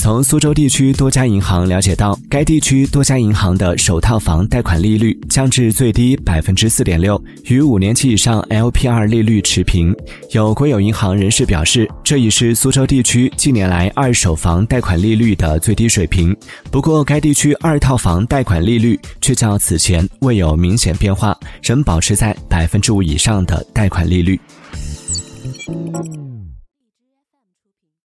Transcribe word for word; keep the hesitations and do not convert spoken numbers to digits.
从苏州地区多家银行了解到，该地区多家银行的首套房贷款利率降至最低 百分之四点六， 与五年期以上 L P R 利率持平。有国有银行人士表示，这已是苏州地区近年来二手房贷款利率的最低水平。不过该地区二套房贷款利率却较此前未有明显变化，仍保持在 百分之五 以上的贷款利率。